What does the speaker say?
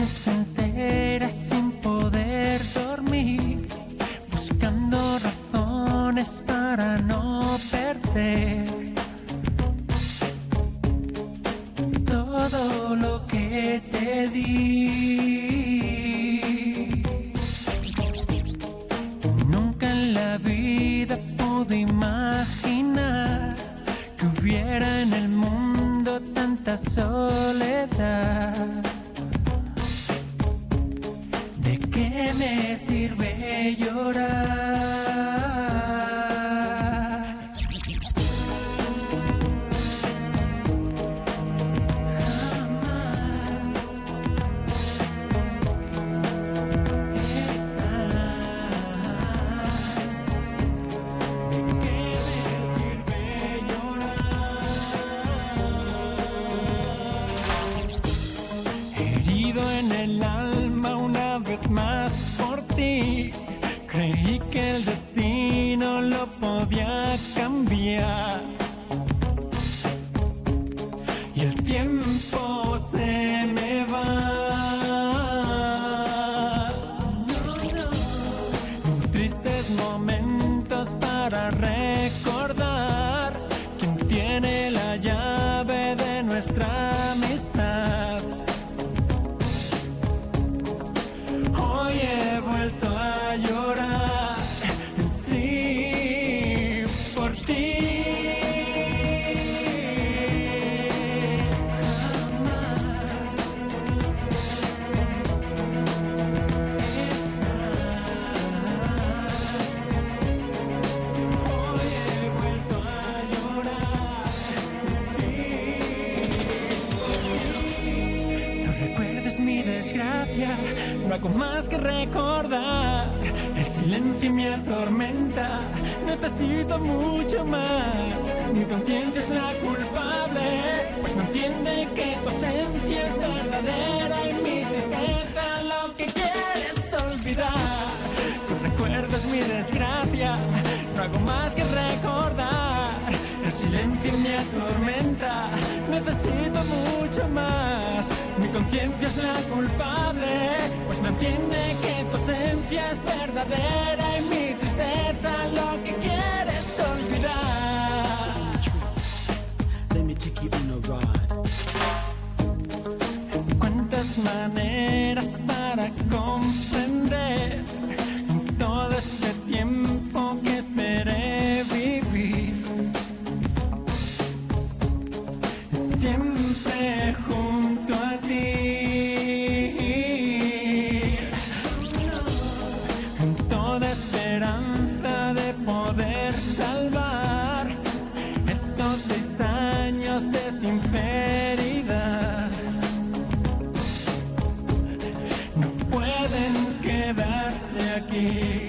noches enteras sin poder dormir, buscando razones para no perder todo lo que te di. Nunca en la vida pude imaginar que hubiera en el mundo tanta soledad. ¿Qué me sirve llorar? Jamás estás. ¿De qué me sirve llorar? Herido en el alma una vez más por ti, creí que el destino lo podía cambiar, y el tiempo se me va. Tristes momentos para recordar quién tiene la llave de nuestra amistad. Desgracia, no hago más que recordar. El silencio me atormenta, necesito mucho más. Mi conciencia es la culpable, pues no entiende que tu ausencia es verdadera y mi tristeza lo que quieres olvidar. Tu recuerdo es mi desgracia, no hago más que recordar. El silencio me atormenta, necesito mucho más. Mi conciencia es la culpable, pues no entiende que tu ausencia es verdadera y mi tristeza lo que quieres olvidar. Let me take you on a ride. ¿Cuántas maneras para comprender todo este tiempo que esperé vivir? Siempre junto a ti, con toda esperanza de poder salvar estos 6 años de sinceridad. No pueden quedarse aquí.